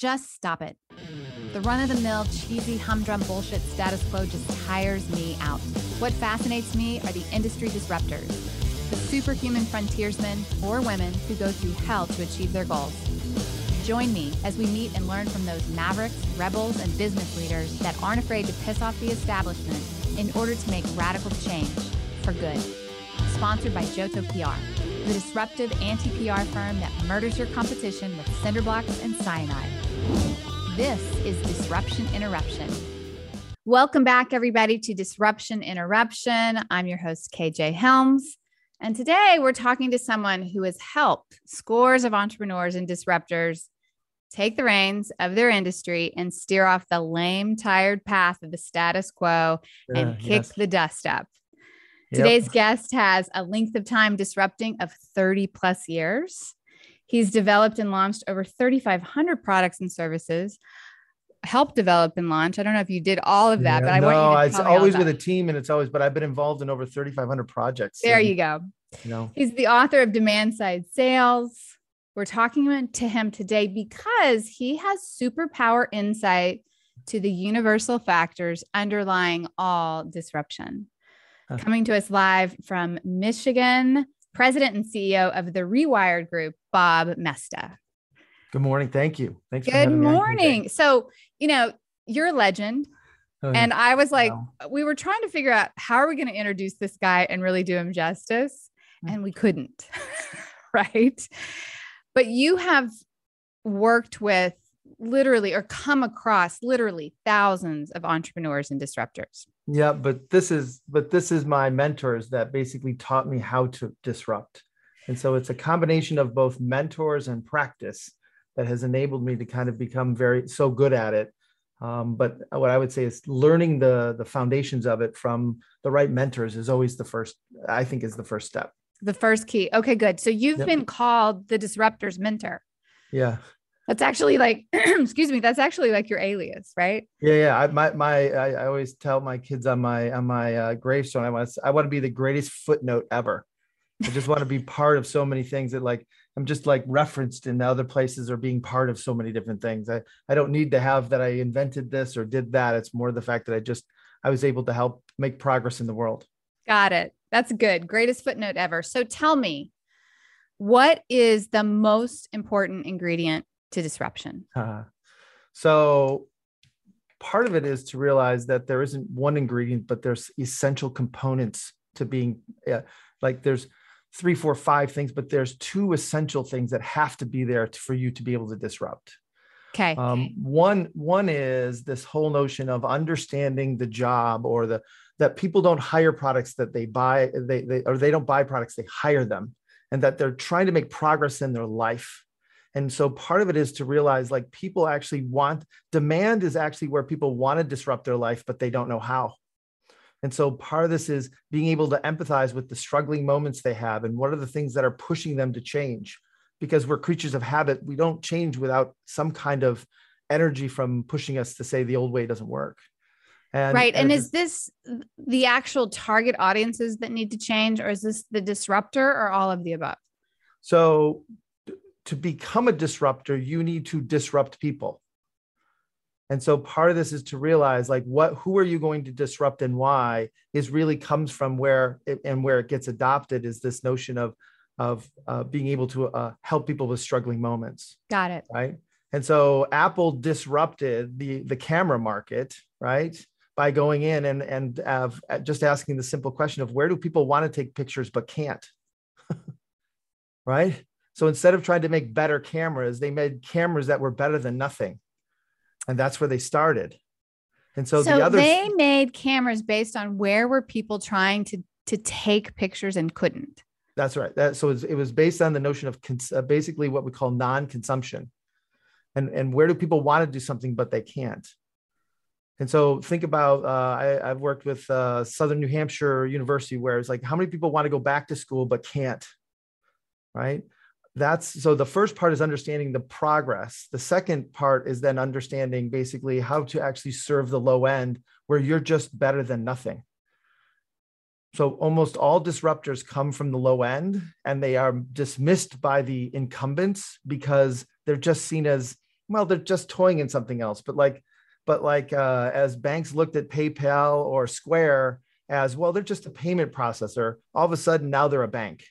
Just stop it. The run-of-the-mill, cheesy, humdrum bullshit status quo just tires me out. What fascinates me are the industry disruptors, the superhuman frontiersmen or women who go through hell to achieve their goals. Join me as we meet and learn from those mavericks, rebels, and business leaders that aren't afraid to piss off the establishment in order to make radical change for good. Sponsored by Johto PR, the disruptive anti-PR firm that murders your competition with cinder blocks and cyanide. This is Disruption Interruption. Welcome back, everybody, to Disruption Interruption. I'm your host, KJ Helms. And today we're talking to someone who has helped scores of entrepreneurs and disruptors take the reins of their industry and steer off the lame, tired path of the status quo and kick the dust up. Today's guest has a length of time disrupting of 30 plus years. He's developed and launched over 3,500 products and services, helped develop and launch. I don't know if you did all of that, but I want you to tell me all about it. It's always with a team and it's always, but I've been involved in over 3,500 projects. There you go. You know. He's the author of Demand Side Sales. We're talking to him today because he has superpower insight to the universal factors underlying all disruption. Coming to us live from Michigan, President and CEO of the Rewired Group, Bob Moesta. Good morning. Thank you. Thanks for having me. Good morning. So, you know, you're a legend. And I was like, we were trying to figure out how are we going to introduce this guy and really do him justice? And we couldn't, right? But you have worked with literally or come across literally thousands of entrepreneurs and disruptors. Yeah, but this is my mentors that basically taught me how to disrupt. And so it's a combination of both mentors and practice that has enabled me to kind of become so good at it. But what I would say is learning the foundations of it from the right mentors is always the first, I think, is the first step. The first key. Okay, good. So you've been called the disruptor's mentor. Yeah. That's actually like, excuse me, that's actually like your alias, right? Yeah. Yeah. I always tell my kids on my gravestone, I want to be the greatest footnote ever. I just want to be part of so many things that like, I'm just like referenced in other places or being part of so many different things. I don't need to have that I invented this or did that. It's more the fact that I was able to help make progress in the world. Got it. That's good. Greatest footnote ever. So tell me, what is the most important ingredient to disruption? So part of it is to realize that there isn't one ingredient, but there's essential components to being like there's 3, 4, 5 things, but there's 2 essential things that have to be there for you to be able to disrupt. Okay. One is this whole notion of understanding the job or that people don't hire products that they buy, they don't buy products, they hire them, and that they're trying to make progress in their life. And so part of it is to realize like people actually demand is actually where people want to disrupt their life, but they don't know how. And so part of this is being able to empathize with the struggling moments they have and what are the things that are pushing them to change, because we're creatures of habit. We don't change without some kind of energy from pushing us to say the old way doesn't work. Right. And is this the actual target audiences that need to change, or is this the disruptor, or all of the above? So to become a disruptor, you need to disrupt people. And so part of this is to realize like who are you going to disrupt and why is really comes from where it gets adopted is this notion of being able to help people with struggling moments. Got it. Right. And so Apple disrupted the camera market, right, by going in and just asking the simple question of where do people want to take pictures but can't, right? So instead of trying to make better cameras, they made cameras that were better than nothing. And that's where they started. And so they made cameras based on where were people trying to take pictures and couldn't. That's right. So it was based on the notion of basically what we call non-consumption and where do people want to do something, but they can't. And so think about, I've worked with Southern New Hampshire University, where it's like, how many people want to go back to school, but can't, right? So the first part is understanding the progress. The second part is then understanding basically how to actually serve the low end where you're just better than nothing. So almost all disruptors come from the low end and they are dismissed by the incumbents because they're just seen as well, they're just toying in something else. But as banks looked at PayPal or Square as, well, they're just a payment processor, all of a sudden now they're a bank,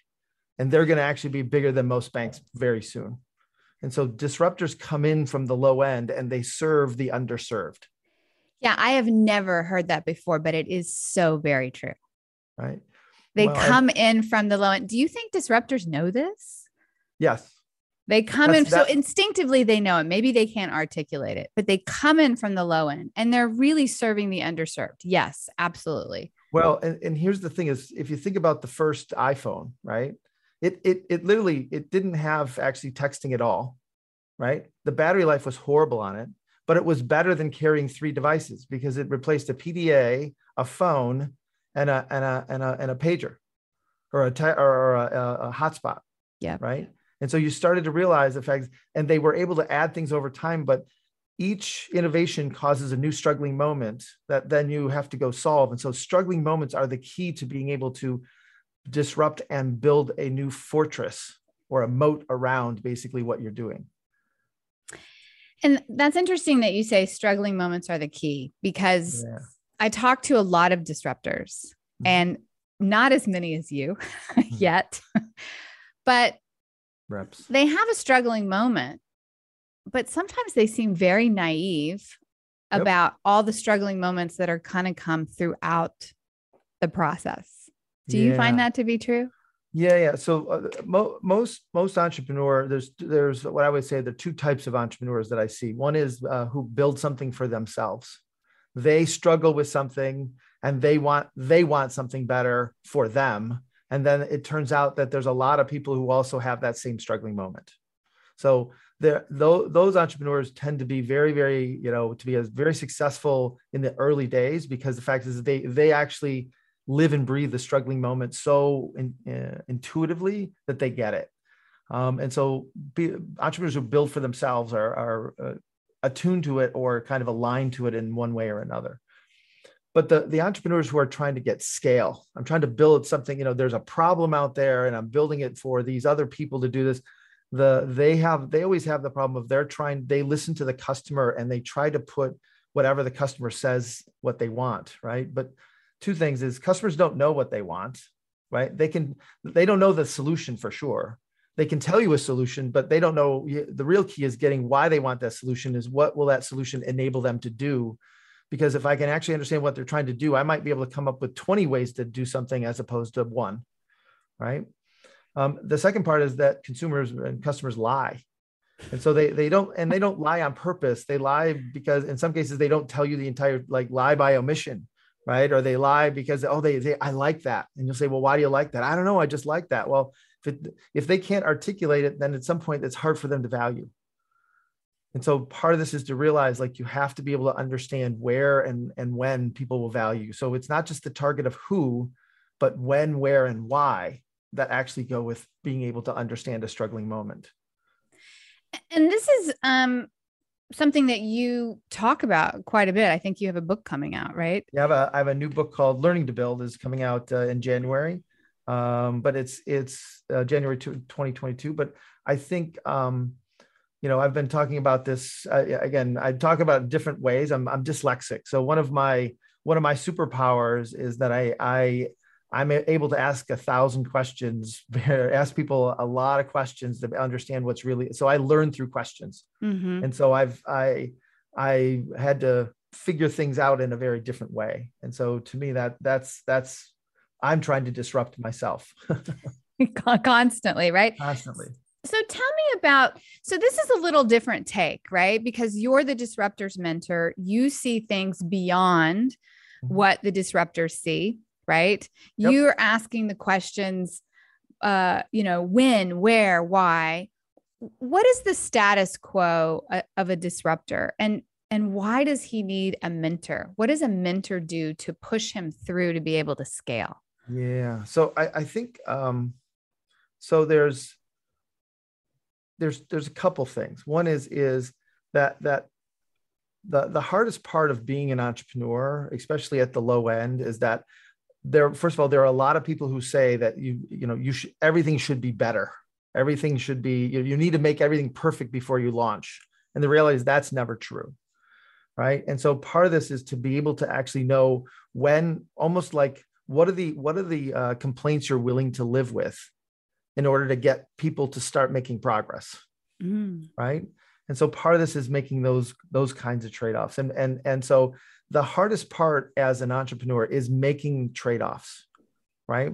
and they're going to actually be bigger than most banks very soon. And so disruptors come in from the low end and they serve the underserved. Yeah, I have never heard that before, but it is so very true. Right. They come in from the low end. Do you think disruptors know this? Yes. They come in. So instinctively, they know it. Maybe they can't articulate it, but they come in from the low end and they're really serving the underserved. Yes, absolutely. Well, and here's the thing is, if you think about the first iPhone, right? It literally didn't have actually texting at all, right? The battery life was horrible on it, but it was better than carrying three devices because it replaced a PDA, a phone, and a pager, or a hotspot. Yeah. Right. And so you started to realize the fact, and they were able to add things over time, but each innovation causes a new struggling moment that then you have to go solve. And so struggling moments are the key to being able to disrupt and build a new fortress or a moat around basically what you're doing. And that's interesting that you say struggling moments are the key, because yeah. I talk to a lot of disruptors mm-hmm. and not as many as you mm-hmm. yet, but reps. They have a struggling moment, but sometimes they seem very naive yep. about all the struggling moments that are kind of come throughout the process. Do you find that to be true? Yeah. So most entrepreneur, there's what I would say, the two types of entrepreneurs that I see. One is who build something for themselves. They struggle with something and they want something better for them. And then it turns out that there's a lot of people who also have that same struggling moment. So those entrepreneurs tend to be very, very, to be very successful in the early days, because the fact is they actually live and breathe the struggling moment so intuitively that they get it. And so entrepreneurs who build for themselves are attuned to it or kind of aligned to it in one way or another. But the entrepreneurs who are trying to get scale, I'm trying to build something, there's a problem out there and I'm building it for these other people to do this. They always have the problem of they listen to the customer and they try to put whatever the customer says what they want, right? But two things is customers don't know what they want, right? They don't know the solution for sure. They can tell you a solution, but they don't know. The real key is getting why they want that solution, is what will that solution enable them to do? Because if I can actually understand what they're trying to do, I might be able to come up with 20 ways to do something as opposed to one, right? The second part is that consumers and customers lie. And so they don't lie on purpose. They lie because in some cases they don't tell you the entire, lie by omission. Right? Or they lie because, I like that. And you'll say, well, why do you like that? I don't know. I just like that. Well, if they can't articulate it, then at some point it's hard for them to value. And so part of this is to realize you have to be able to understand where and when people will value. So it's not just the target of who, but when, where, and why that actually go with being able to understand a struggling moment. And this is, something that you talk about quite a bit. I think you have a book coming out, right? Yeah, I have a new book called Learning to Build, is coming out in January, but it's January 2022. But I think, I've been talking about this again. I talk about it different ways. I'm dyslexic, so one of my superpowers is that I'm able to ask 1,000 questions, ask people a lot of questions to understand what's really. So I learn through questions, mm-hmm. and so I had to figure things out in a very different way. And so to me, that's I'm trying to disrupt myself constantly, right? Constantly. So tell me about. So this is a little different take, right? Because you're the disruptor's mentor. You see things beyond mm-hmm. what the disruptors see. Right? Yep. You're asking the questions, when, where, why. What is the status quo of a disruptor? And why does he need a mentor? What does a mentor do to push him through to be able to scale? Yeah. So I think, so there's a couple things. One is that the hardest part of being an entrepreneur, especially at the low end, is that first of all, there are a lot of people who say that everything should be better. Everything should be, you need to make everything perfect before you launch. And the reality is that's never true, right? And so part of this is to be able to actually know when, almost like, what are the complaints you're willing to live with in order to get people to start making progress, right? And so part of this is making those kinds of trade-offs. And so the hardest part as an entrepreneur is making trade-offs, right?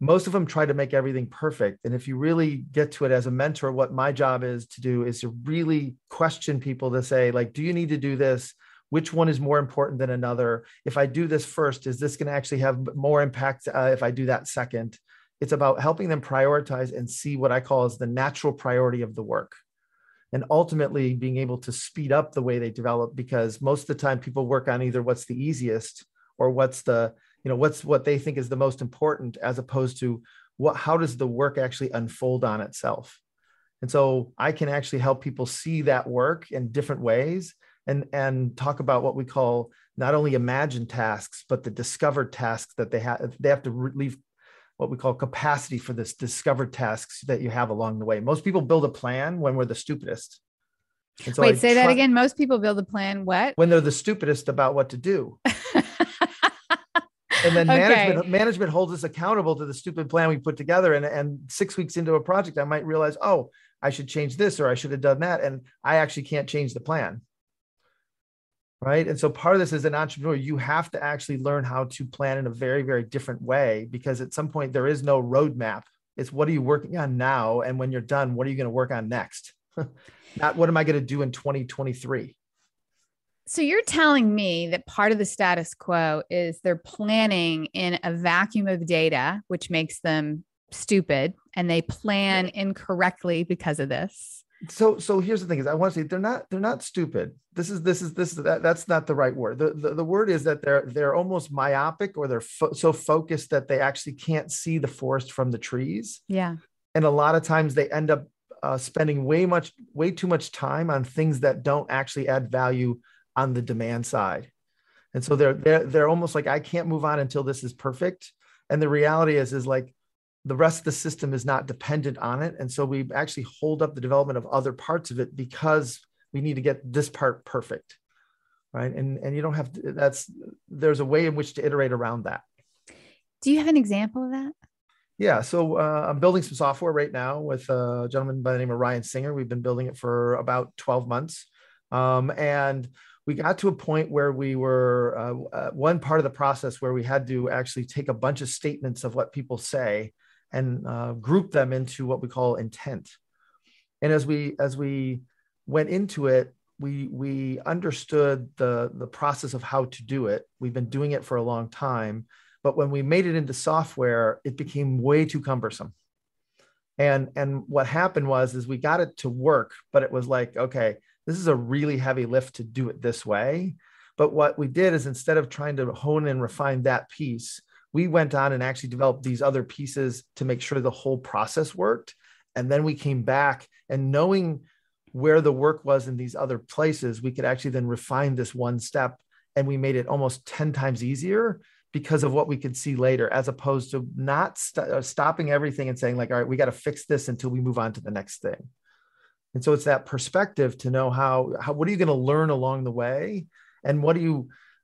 Most of them try to make everything perfect. And if you really get to it as a mentor, what my job is to do is to really question people to say, like, do you need to do this? Which one is more important than another? If I do this first, is this going to actually have more impact if I do that second? It's about helping them prioritize and see what I call as the natural priority of the work. And ultimately being able to speed up the way they develop, because most of the time people work on either what's the easiest or what's the, you know, what's what they think is the most important, as opposed to what, how does the work actually unfold on itself? And so I can actually help people see that work in different ways and talk about what we call not only imagined tasks, but the discovered tasks that they have. They have to leave what we call capacity for this discovered tasks that you have along the way. Most people build a plan when we're the stupidest. And so Wait, say that again. Most people build a plan what? When they're the stupidest about what to do. And then management holds us accountable to the stupid plan we put together. And 6 weeks into a project, I might realize, oh, I should change this, or I should have done that. And I actually can't change the plan, right? And so part of this, as an entrepreneur, you have to actually learn how to plan in a very, very different way, because at some point there is no roadmap. It's what are you working on now? And when you're done, what are you going to work on next? Not what am I going to do in 2023? So you're telling me that part of the status quo is they're planning in a vacuum of data, which makes them stupid, and they plan incorrectly because of this. So here's the thing: is I want to say they're not stupid. That's not the right word. The word is that they're almost myopic, or they're so focused that they actually can't see the forest from the trees. Yeah, and a lot of times they end up spending way too much time on things that don't actually add value on the demand side. And so they're almost like, I can't move on until this is perfect. And the reality is like the rest of the system is not dependent on it. And so we actually hold up the development of other parts of it because we need to get this part perfect, right? And you don't have to, there's a way in which to iterate around that. Do you have an example of that? Yeah. So I'm building some software right now with a gentleman by the name of Ryan Singer. We've been building it for about 12 months. And we got to a point where we were one part of the process where we had to actually take a bunch of statements of what people say and group them into what we call intent. And as we went into it, we understood the process of how to do it. We've been doing it for a long time, but when we made it into software, it became way too cumbersome. And what happened was we got it to work, but it was like, okay, this is a really heavy lift to do it this way. But what we did is, instead of trying to hone and refine that piece, we went on and actually developed these other pieces to make sure the whole process worked. And then we came back, and knowing where the work was in these other places, we could actually then refine this one step. And we made it almost 10 times easier because of what we could see later, as opposed to not stopping everything and saying like, all right, we got to fix this until we move on to the next thing. And so it's that perspective to know how what are you going to learn along the way? And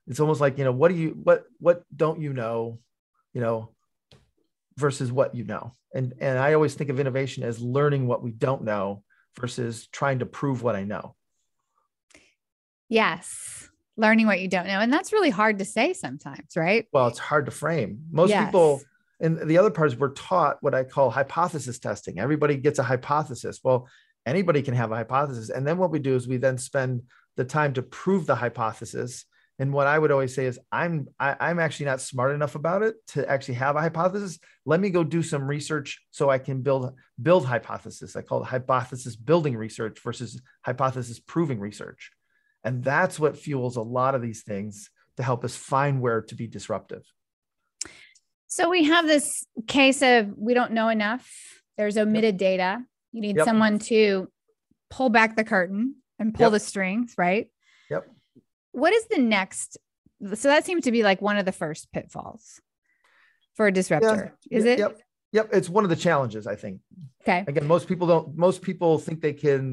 it's almost like, what don't you know, versus what you know. And I always think of innovation as learning what we don't know versus trying to prove what I know. Yes. Learning what you don't know. And that's really hard to say sometimes, right? Well, it's hard to frame. Most people, and the other part is we're taught what I call hypothesis testing. Everybody gets a hypothesis. Well, anybody can have a hypothesis. And then what we do is we then spend the time to prove the hypothesis. And what I would always say is I'm actually not smart enough about it to actually have a hypothesis. Let me go do some research so I can build hypothesis. I call it hypothesis building research versus hypothesis proving research. And that's what fuels a lot of these things to help us find where to be disruptive. So we have this case of, we don't know enough. There's omitted data. You need someone to pull back the curtain and pull the strings, right? Yep. What is the next? So that seems to be like one of the first pitfalls for a disruptor, is it? Yep. Yep. It's one of the challenges, I think. Okay. Again, most people think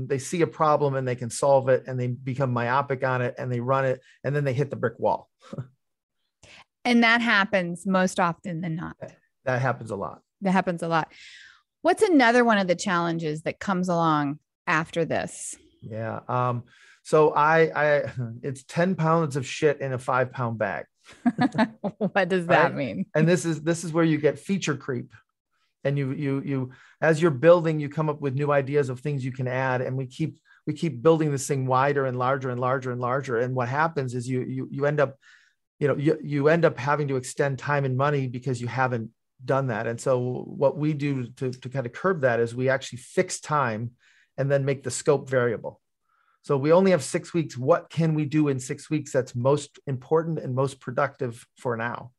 they see a problem and they can solve it, and they become myopic on it and they run it, and then they hit the brick wall. And that happens most often than not. That happens a lot. What's another one of the challenges that comes along after this? Yeah. So it's 10 pounds of shit in a 5-pound bag. What does that mean? And this is where you get feature creep. And you, as you're building, you come up with new ideas of things you can add. And we keep building this thing wider and larger and larger and larger. And what happens is you end up, you end up having to extend time and money because you haven't done that. And so what we do to kind of curb that is we actually fix time and then make the scope variable. So we only have 6 weeks. What can we do in 6 weeks that's most important and most productive for now?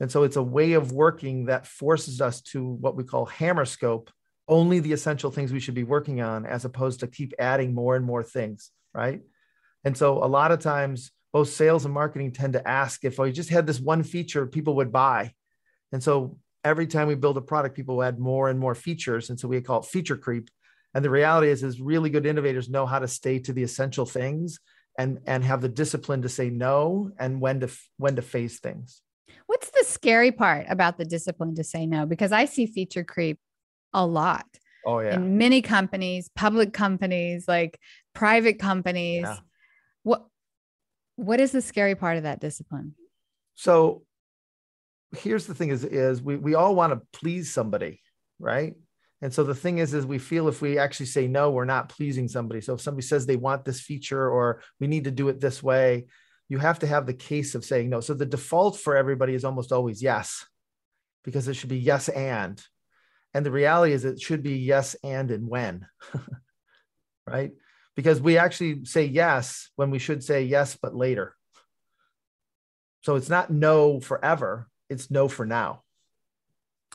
And so it's a way of working that forces us to what we call hammer scope, only the essential things we should be working on, as opposed to keep adding more and more things, right? And so a lot of times, both sales and marketing tend to ask, if I just had this one feature, people would buy. And so every time we build a product, people add more and more features. And so we call it feature creep. And the reality is really good innovators know how to stay to the essential things and have the discipline to say no and when to phase things. What's the scary part about the discipline to say no? Because I see feature creep a lot. Oh, yeah. In many companies, public companies, like private companies. Yeah. What is the scary part of that discipline? So here's the thing is we all want to please somebody, right? And so the thing is we feel if we actually say no, we're not pleasing somebody. So if somebody says they want this feature or we need to do it this way, you have to have the case of saying no. So the default for everybody is almost always yes, because it should be yes and. And the reality is it should be yes and when, right? Because we actually say yes when we should say yes, but later. So it's not no forever, it's no for now.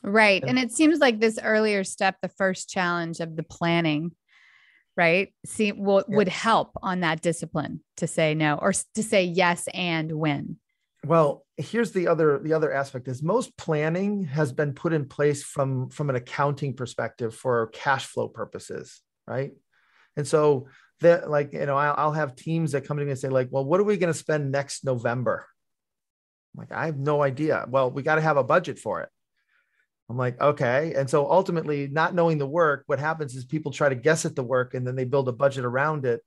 Right. And it seems like this earlier step, the first challenge of the planning, right? Would help on that discipline to say no, or to say yes and when. Well, here's the other aspect is most planning has been put in place from an accounting perspective for cash flow purposes, right? And so that, like, I'll have teams that come to me and say, like, well, what are we going to spend next November? I'm like, I have no idea. Well, we got to have a budget for it. I'm like, okay. And so ultimately, not knowing the work, what happens is people try to guess at the work and then they build a budget around it.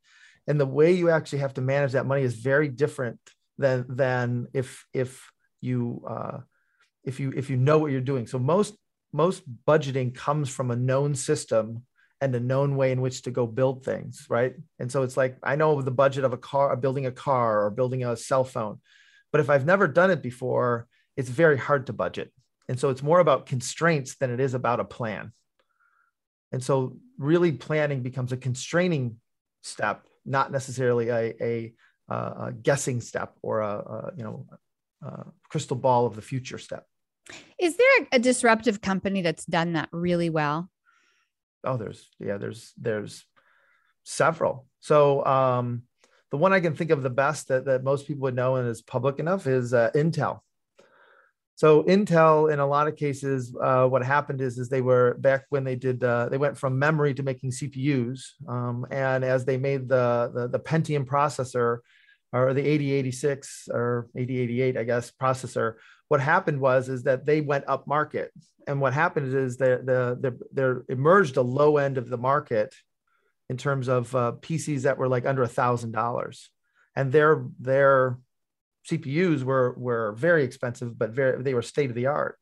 And the way you actually have to manage that money is very different than if you know what you're doing. So most budgeting comes from a known system and a known way in which to go build things, right? And so it's like, I know the budget of building a car or building a cell phone, but if I've never done it before, it's very hard to budget. And so it's more about constraints than it is about a plan. And so really planning becomes a constraining step, not necessarily a guessing step or a crystal ball of the future step. Is there a disruptive company that's done that really well? Oh, there's several. So the one I can think of the best that most people would know and is public enough is Intel. So Intel, in a lot of cases, what happened is they were back when they went from memory to making CPUs. And as they made the Pentium processor, or the 8086 or 8088, I guess, processor, what happened was that they went up market. And what happened is there emerged a low end of the market in terms of PCs that were like under $1,000, and their CPUs were very expensive, but they were state of the art.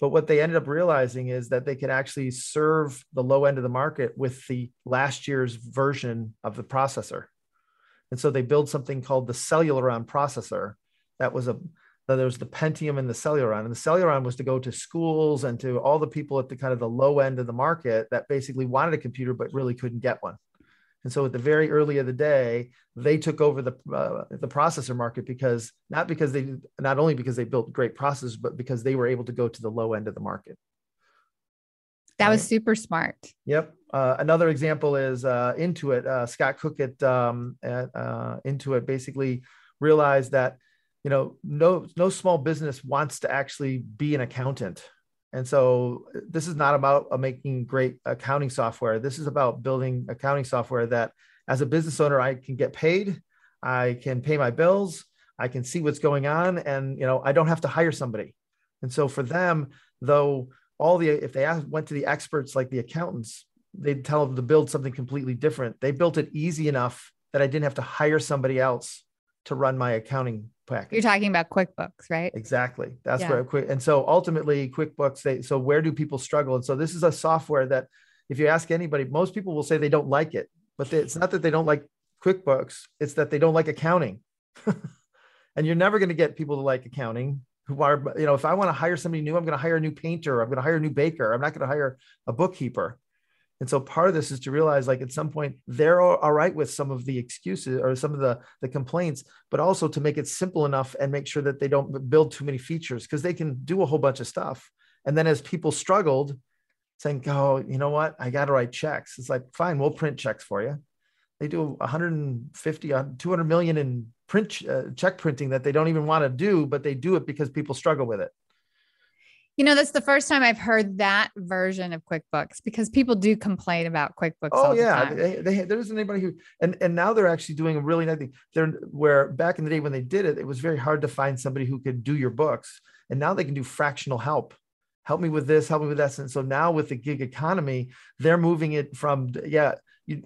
But what they ended up realizing is that they could actually serve the low end of the market with the last year's version of the processor. And so they built something called the Celeron processor. There was the Pentium and the Celeron. And the Celeron was to go to schools and to all the people at the kind of the low end of the market that basically wanted a computer but really couldn't get one. And so at the very early of the day, they took over the processor market because they built great processors, but because they were able to go to the low end of the market. That was super smart. Yep. Another example is Intuit. Scott Cook at Intuit basically realized that no small business wants to actually be an accountant. And so this is not about making great accounting software. This is about building accounting software that as a business owner, I can get paid, I can pay my bills, I can see what's going on, and, you know, I don't have to hire somebody. And so for them, though, if they went to the experts like the accountants, they'd tell them to build something completely different. They built it easy enough that I didn't have to hire somebody else to run my accounting package. You're talking about QuickBooks, right? Exactly. That's where and so ultimately QuickBooks, so where do people struggle? And so this is a software that if you ask anybody, most people will say they don't like it, but it's not that they don't like QuickBooks. It's that they don't like accounting. And you're never going to get people to like accounting who are, you know, if I want to hire somebody new, I'm going to hire a new painter. I'm going to hire a new baker. I'm not going to hire a bookkeeper. And so part of this is to realize, like, at some point they're all right with some of the excuses or some of the complaints, but also to make it simple enough and make sure that they don't build too many features, because they can do a whole bunch of stuff. And then as people struggled saying, oh, you know what? I got to write checks. It's like, fine, we'll print checks for you. They do 150, 200 million in print check printing that they don't even want to do, but they do it because people struggle with it. You know, that's the first time I've heard that version of QuickBooks, because people do complain about QuickBooks. Oh, all the time. There isn't anybody who, and now they're actually doing a really nice thing. Where back in the day when they did it, it was very hard to find somebody who could do your books, and now they can do fractional help. Help me with this, help me with that. And so now with the gig economy, they're moving it from,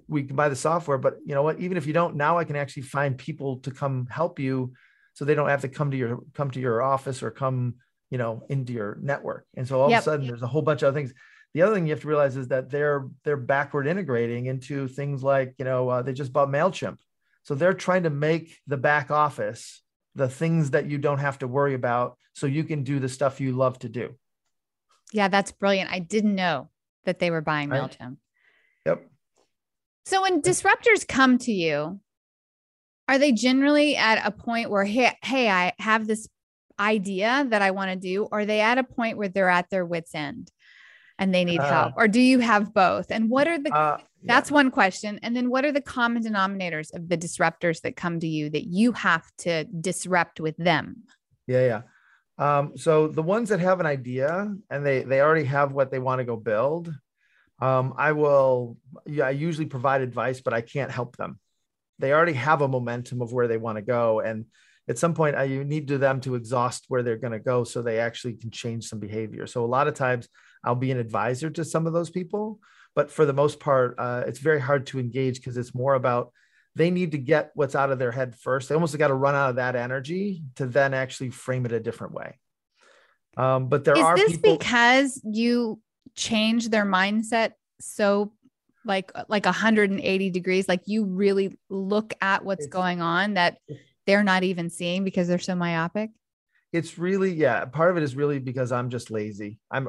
we can buy the software, but you know what, even if you don't, now I can actually find people to come help you, so they don't have to come to your office or come, you know, into your network. And so all of a sudden there's a whole bunch of other things. The other thing you have to realize is that they're backward integrating into things like, you know, they just bought Mailchimp. So they're trying to make the back office, the things that you don't have to worry about, so you can do the stuff you love to do. Yeah, that's brilliant. I didn't know that they were buying Mailchimp. Yep. So when disruptors come to you, are they generally at a point where, hey, I have this idea that I want to do, or are they at a point where they're at their wits end and they need help, or do you have both? And what are the, that's one question. And then what are the common denominators of the disruptors that come to you that you have to disrupt with them? So the ones that have an idea and they already have what they want to go build. I usually provide advice, but I can't help them. They already have a momentum of where they want to go. And at some point, you need them to exhaust where they're going to go so they actually can change some behavior. So a lot of times I'll be an advisor to some of those people, but for the most part, it's very hard to engage, because it's more about they need to get what's out of their head first. They almost got to run out of that energy to then actually frame it a different way. But there are people— Is this because you change their mindset so like 180 degrees, like you really look at what's going on that— they're not even seeing because they're so myopic? It's really, part of it is really because I'm just lazy. I'm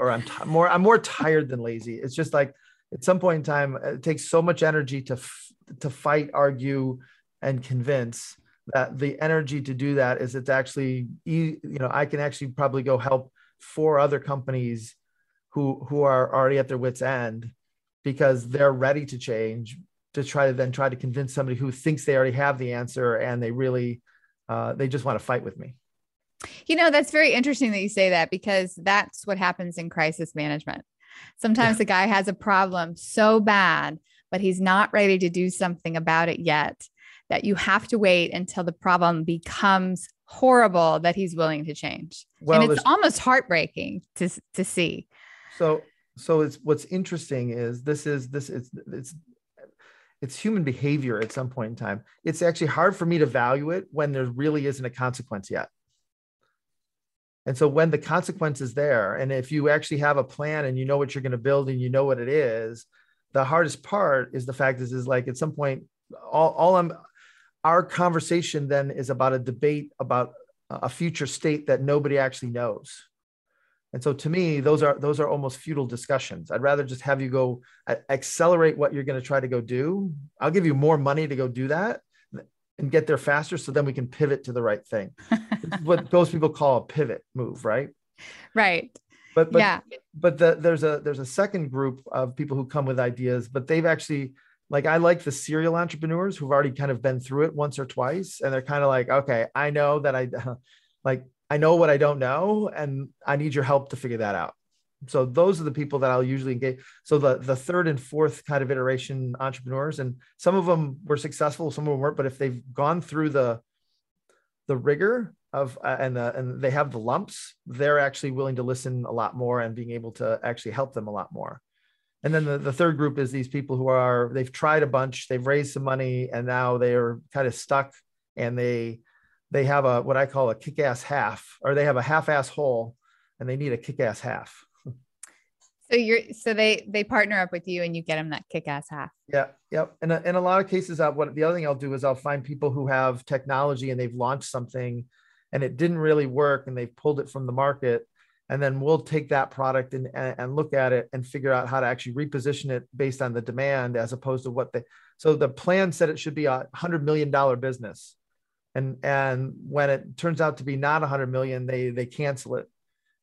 more tired than lazy. It's just like at some point in time, it takes so much energy to fight, argue, and convince, that the energy to do that is, it's actually, I can actually probably go help 4 other companies who are already at their wits' end, because they're ready to change, to try to convince somebody who thinks they already have the answer and they really, they just want to fight with me. You know, that's very interesting that you say that, because that's what happens in crisis management. Sometimes the guy has a problem so bad, but he's not ready to do something about it yet, that you have to wait until the problem becomes horrible that he's willing to change. Well, and it's almost heartbreaking to see. So it's, what's interesting is it's human behavior at some point in time. It's actually hard for me to value it when there really isn't a consequence yet. And so when the consequence is there, and if you actually have a plan and you know what you're going to build and you know what it is, the hardest part is the fact is like at some point, our conversation then is about a debate about a future state that nobody actually knows. And so to me, those are almost futile discussions. I'd rather just have you go accelerate what you're going to try to go do. I'll give you more money to go do that and get there faster, so then we can pivot to the right thing. This is what most people call a pivot move, right? Right. But there's a second group of people who come with ideas, but they've actually, like, I like the serial entrepreneurs who've already kind of been through it once or twice. And they're kind of like, okay, I know that I know what I don't know, and I need your help to figure that out. So those are the people that I'll usually engage. So the third and fourth kind of iteration entrepreneurs, and some of them were successful, some of them weren't, but if they've gone through the rigor of, and they have the lumps, they're actually willing to listen a lot more and being able to actually help them a lot more. And then the third group is these people who are, they've tried a bunch, they've raised some money, and now they are kind of stuck, and they have a, what I call a kick-ass half, or they have a half-ass whole and they need a kick-ass half. So they partner up with you and you get them that kick-ass half. Yeah. Yep. And in a lot of cases, the other thing I'll do is I'll find people who have technology and they've launched something and it didn't really work and they've pulled it from the market. And then we'll take that product and look at it and figure out how to actually reposition it based on the demand, as opposed to what they, so the plan said it should be $100 million business. And when it turns out to be not $100 million, they cancel it.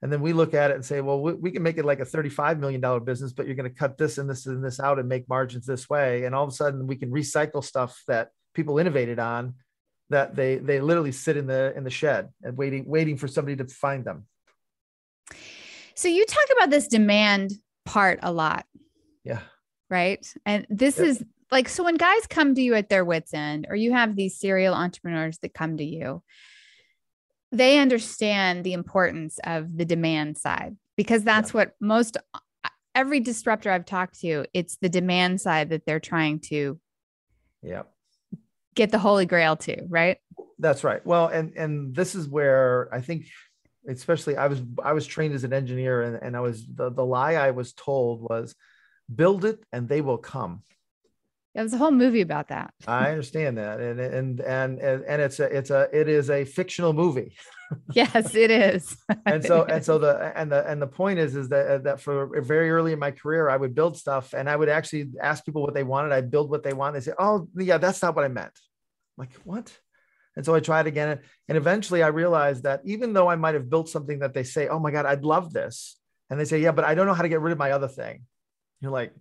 And then we look at it and say, well, we can make it like a $35 million business, but you're going to cut this and this and this out and make margins this way. And all of a sudden we can recycle stuff that people innovated on that they literally sit in the shed and waiting for somebody to find them. So you talk about this demand part a lot. Yeah. Right. And this is like, so when guys come to you at their wits' end, or you have these serial entrepreneurs that come to you, they understand the importance of the demand side, because that's what every disruptor I've talked to, it's the demand side that they're trying to get the Holy Grail to, right? That's right. Well, and this is where I think, especially I was trained as an engineer, and I was, the lie I was told was build it and they will come. There's a whole movie about that. I understand that. And it is a fictional movie. Yes, it is. and so the point is that for very early in my career, I would build stuff and I would actually ask people what they wanted. I'd build what they want. They say, oh yeah, that's not what I meant. I'm like, what? And so I tried again. And eventually I realized that even though I might've built something that they say, oh my God, I'd love this. And they say, yeah, but I don't know how to get rid of my other thing. You're like,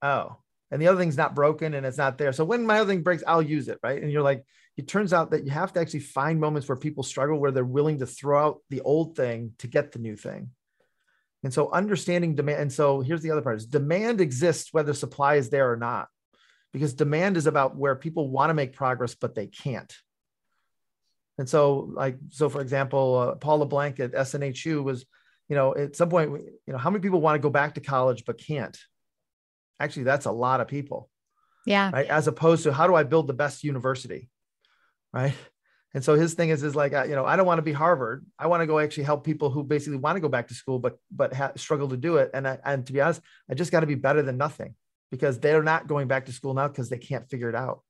oh. And the other thing's not broken and it's not there. So when my other thing breaks, I'll use it. Right. And you're like, it turns out that you have to actually find moments where people struggle, where they're willing to throw out the old thing to get the new thing. And so understanding demand. And so here's the other part is demand exists, whether supply is there or not, because demand is about where people want to make progress, but they can't. And so for example, Paula Blank at SNHU was, at some point, how many people want to go back to college, but can't? Actually, that's a lot of people. Yeah. Right? As opposed to how do I build the best university? Right. And so his thing is like, I don't want to be Harvard. I want to go actually help people who basically want to go back to school, but struggle to do it. And to be honest, I just got to be better than nothing, because they're not going back to school now because they can't figure it out.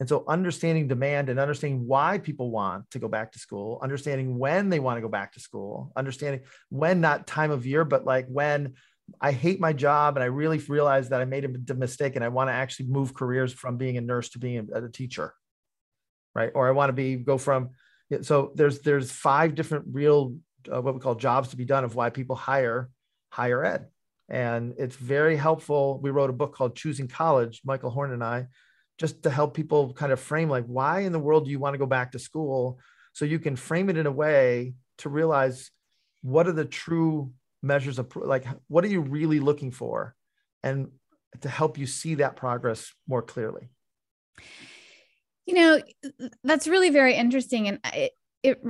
And so understanding demand and understanding why people want to go back to school, understanding when they want to go back to school, understanding when, not time of year, but like when I hate my job and I really realized that I made a mistake and I want to actually move careers from being a nurse to being a teacher, right? Or I want to so there's five different real, what we call jobs to be done, of why people hire higher ed. And it's very helpful. We wrote a book called Choosing College, Michael Horn and I, just to help people kind of frame like, why in the world do you want to go back to school? So you can frame it in a way to realize what are the true measures of, like, what are you really looking for, and to help you see that progress more clearly. That's really very interesting. And it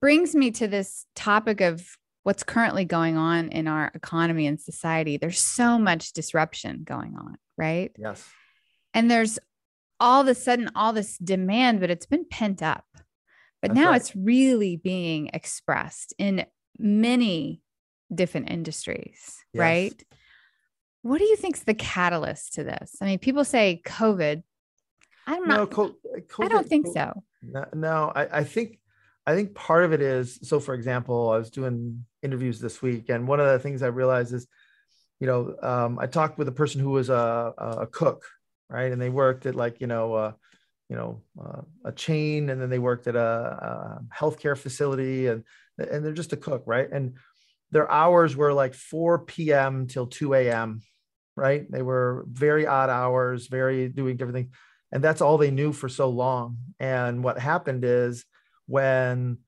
brings me to this topic of what's currently going on in our economy and society. There's so much disruption going on, right? Yes. And there's all of a sudden all this demand, but it's been pent up, but that's now right. It's really being expressed in many different industries, yes. Right? What do you think is the catalyst to this? I mean, people say COVID. I don't think so. No, I think part of it is, so for example, I was doing interviews this week, and one of the things I realized is, I talked with a person who was a cook, right? And they worked at a chain, and then they worked at a healthcare facility, and they're just a cook, right? And their hours were like 4 p.m. till 2 a.m., right? They were very odd hours, very doing different things. And that's all they knew for so long. And what happened is when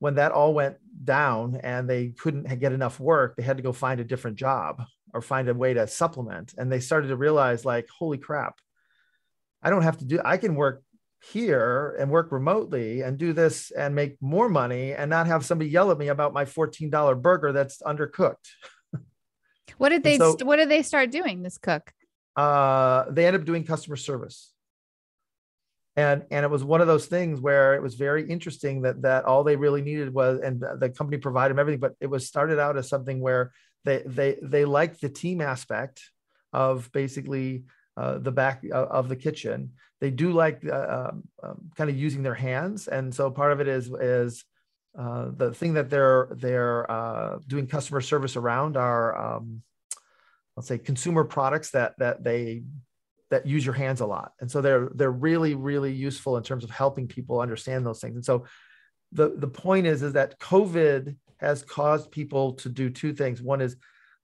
that all went down and they couldn't get enough work, they had to go find a different job or find a way to supplement. And they started to realize, like, holy crap, I don't have to do, I can work here and work remotely and do this and make more money and not have somebody yell at me about my $14 burger that's undercooked. What did they, so, what did they start doing, this cook? They ended up doing customer service. And it was one of those things where it was very interesting that, all they really needed was, and the company provided them everything, but it was started out as something where they liked the team aspect of basically the back of the kitchen. They do like kind of using their hands. And so part of it is the thing that they're doing customer service around are, let's say, consumer products that use your hands a lot. And so they're really, really useful in terms of helping people understand those things. And so the point is that COVID has caused people to do two things. One is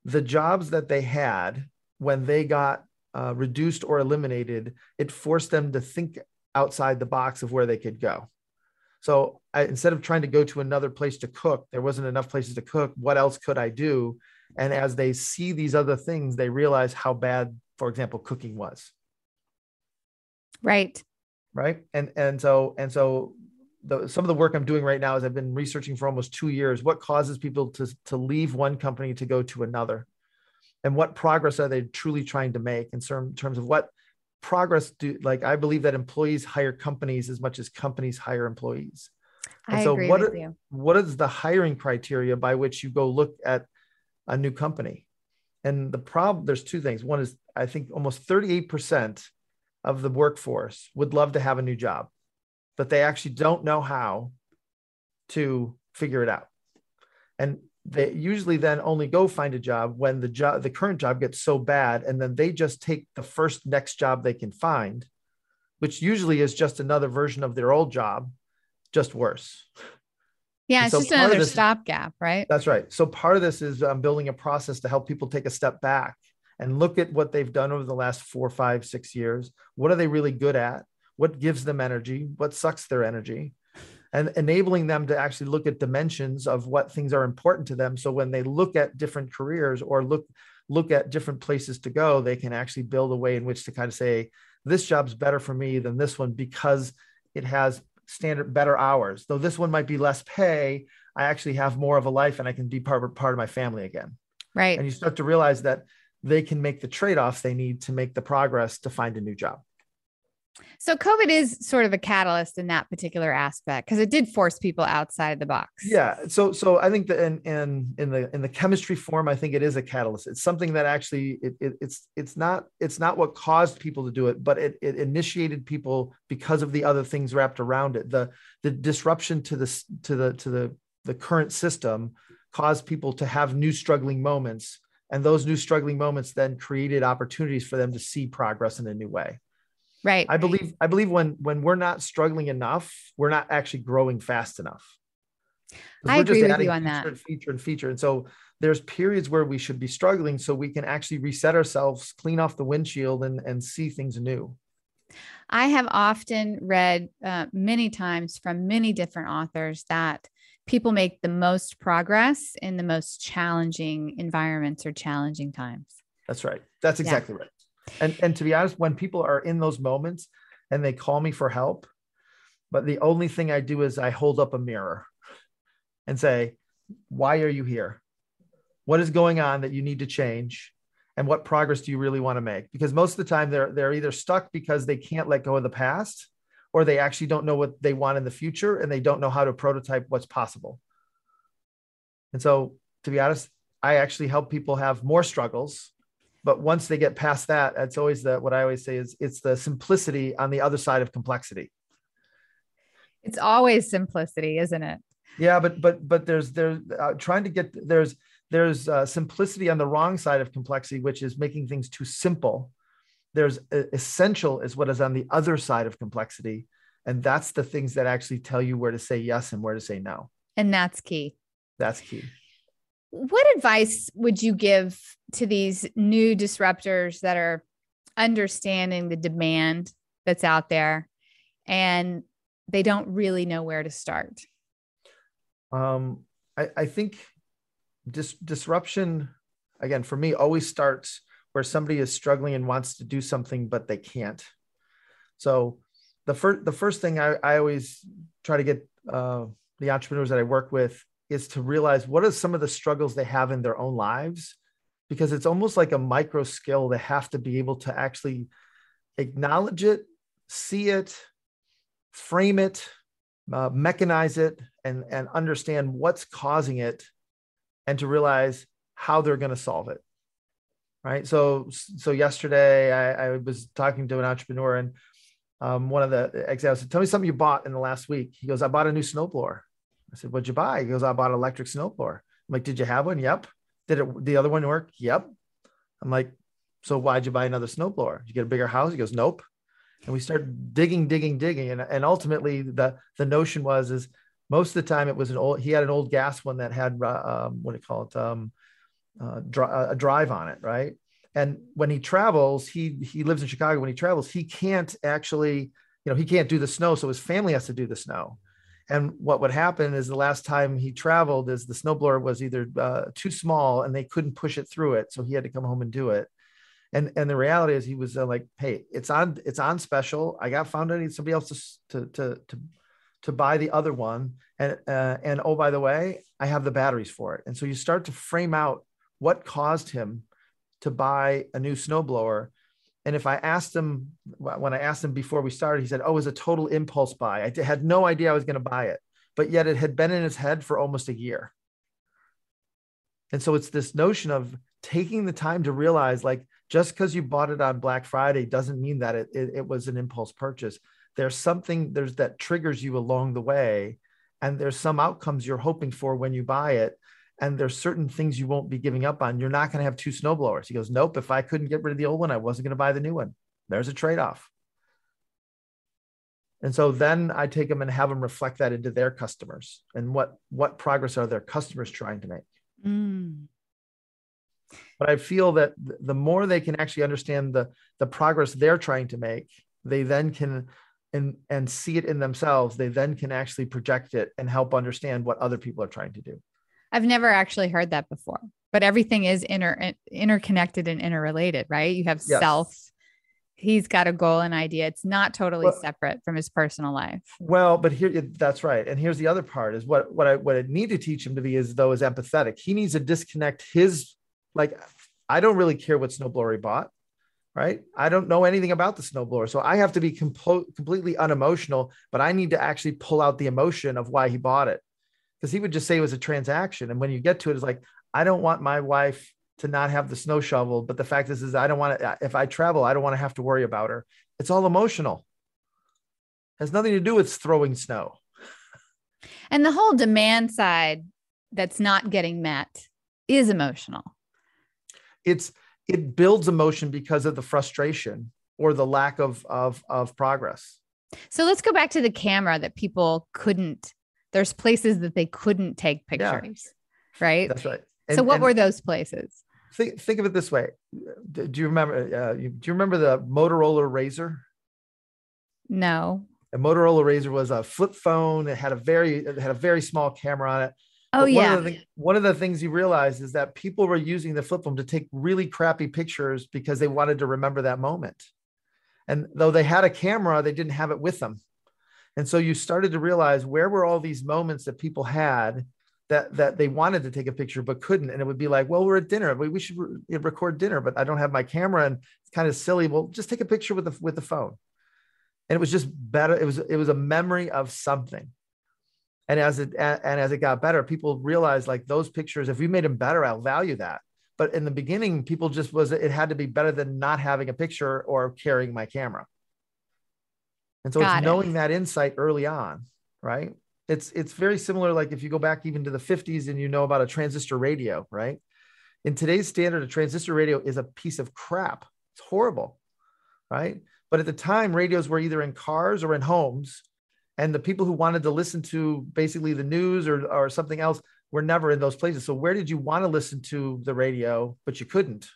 the jobs that they had when they got reduced or eliminated, it forced them to think outside the box of where they could go. So instead of trying to go to another place to cook, there wasn't enough places to cook. What else could I do? And as they see these other things, they realize how bad, for example, cooking was. Right. Right. And so some of the work I'm doing right now is I've been researching for almost 2 years, what causes people to leave one company to go to another, and what progress are they truly trying to make in terms of what progress do, like, I believe that employees hire companies as much as companies hire employees. And I so agree with you. What is the hiring criteria by which you go look at a new company? And the problem, there's two things. One is, I think almost 38% of the workforce would love to have a new job, but they actually don't know how to figure it out. And they usually then only go find a job when the current job gets so bad. And then they just take the next job they can find, which usually is just another version of their old job, just worse. Yeah, it's just another stopgap, right? That's right. So part of this is building a process to help people take a step back and look at what they've done over the last 4, 5, 6 years. What are they really good at? What gives them energy? What sucks their energy? And enabling them to actually look at dimensions of what things are important to them. So when they look at different careers or look at different places to go, they can actually build a way in which to kind of say, this job's better for me than this one because it has standard better hours, though this one might be less pay. I actually have more of a life and I can be part of my family again. Right. And you start to realize that they can make the trade-offs they need to make the progress to find a new job. So COVID is sort of a catalyst in that particular aspect because it did force people outside the box. Yeah. So I think that in the chemistry form, I think it is a catalyst. It's something that actually it's not what caused people to do it, but it initiated people because of the other things wrapped around it. The disruption to the current system caused people to have new struggling moments, and those new struggling moments then created opportunities for them to see progress in a new way. Right. I believe when we're not struggling enough, we're not actually growing fast enough. I agree with you on that. Feature. And so there's periods where we should be struggling so we can actually reset ourselves, clean off the windshield and see things new. I have often read many times from many different authors that people make the most progress in the most challenging environments or challenging times. That's right. That's exactly right. And to be honest, when people are in those moments and they call me for help, but the only thing I do is I hold up a mirror and say, why are you here? What is going on that you need to change? And what progress do you really want to make? Because most of the time they're either stuck because they can't let go of the past, or they actually don't know what they want in the future and they don't know how to prototype what's possible. And so, to be honest, I actually help people have more struggles. But once they get past that, it's always what I always say is it's the simplicity on the other side of complexity. It's always simplicity, isn't it? Yeah, but there's trying to get there's simplicity on the wrong side of complexity, which is making things too simple. There's essential is what is on the other side of complexity, and that's the things that actually tell you where to say yes and where to say no. And that's key. That's key. What advice would you give to these new disruptors that are understanding the demand that's out there and they don't really know where to start? I think disruption, again, for me, always starts where somebody is struggling and wants to do something, but they can't. So the first thing I always try to get the entrepreneurs that I work with is to realize what are some of the struggles they have in their own lives, because it's almost like a micro skill. They have to be able to actually acknowledge it, see it, frame it, mechanize it, and understand what's causing it, and to realize how they're going to solve it. Right. So yesterday I was talking to an entrepreneur, and one of the executives said, "Tell me something you bought in the last week." He goes, "I bought a new snowblower." I said, "What'd you buy?" He goes, "I bought an electric snowblower." I'm like, "Did you have one?" "Yep." "Did it, the other one work?" "Yep." I'm like, "So why'd you buy another snowblower? Did you get a bigger house?" He goes, "Nope." And we started digging. And ultimately the notion was, is most of the time it was he had an old gas one that had, a drive on it. Right. And when he travels, he lives in Chicago. When he travels, he can't actually, he can't do the snow. So his family has to do the snow. And what would happen is the last time he traveled is the snowblower was either too small and they couldn't push it through it. So he had to come home and do it. And the reality is he was like, "Hey, it's on special. I found I need somebody else to buy the other one. And oh, by the way, I have the batteries for it." And so you start to frame out what caused him to buy a new snowblower. And when I asked him before we started, he said, "Oh, it was a total impulse buy. I had no idea I was going to buy it, but yet it had been in his head for almost a year." And so it's this notion of taking the time to realize, like, just because you bought it on Black Friday doesn't mean that it was an impulse purchase. There's that triggers you along the way. And there's some outcomes you're hoping for when you buy it. And there's certain things you won't be giving up on. You're not going to have two snowblowers. He goes, "Nope, if I couldn't get rid of the old one, I wasn't going to buy the new one." There's a trade-off. And so then I take them and have them reflect that into their customers and what progress are their customers trying to make. Mm. But I feel that the more they can actually understand the progress they're trying to make, they then can, and see it in themselves, they then can actually project it and help understand what other people are trying to do. I've never actually heard that before, but everything is interconnected and interrelated, right? You have self, he's got a goal and idea. It's not totally separate from his personal life. Well, but here, that's right. And here's the other part is what I need to teach him to be is empathetic. He needs to disconnect his, like, I don't really care what snowblower he bought, right? I don't know anything about the snowblower. So I have to be completely unemotional, but I need to actually pull out the emotion of why he bought it. Because he would just say it was a transaction. And when you get to it, it's like, I don't want my wife to not have the snow shovel. But the fact is I don't want to, if I travel, I don't want to have to worry about her. It's all emotional. It has nothing to do with throwing snow. And the whole demand side that's not getting met is emotional. It builds emotion because of the frustration or the lack of progress. So let's go back to the camera that people couldn't. There's places that they couldn't take pictures, right? That's right. And, so what were those places? Think of it this way. Do you remember? The Motorola Razr? No. The Motorola Razr was a flip phone. It had a very small camera on it. Oh, but yeah. One of the things you realized is that people were using the flip phone to take really crappy pictures because they wanted to remember that moment. And though they had a camera, they didn't have it with them. And so you started to realize, where were all these moments that people had that they wanted to take a picture, but couldn't. And it would be like, well, we're at dinner. We should record dinner, but I don't have my camera and it's kind of silly. Well, just take a picture with the phone. And it was just better. It was a memory of something. And as it got better, people realized, like, those pictures, if we made them better, I'll value that. But in the beginning, people it had to be better than not having a picture or carrying my camera. And so it's knowing that insight early on, right? It's very similar. Like if you go back even to the 50s and you know about a transistor radio, right? In today's standard, a transistor radio is a piece of crap. It's horrible, right? But at the time, radios were either in cars or in homes. And the people who wanted to listen to basically the news or something else were never in those places. So where did you want to listen to the radio, but you couldn't?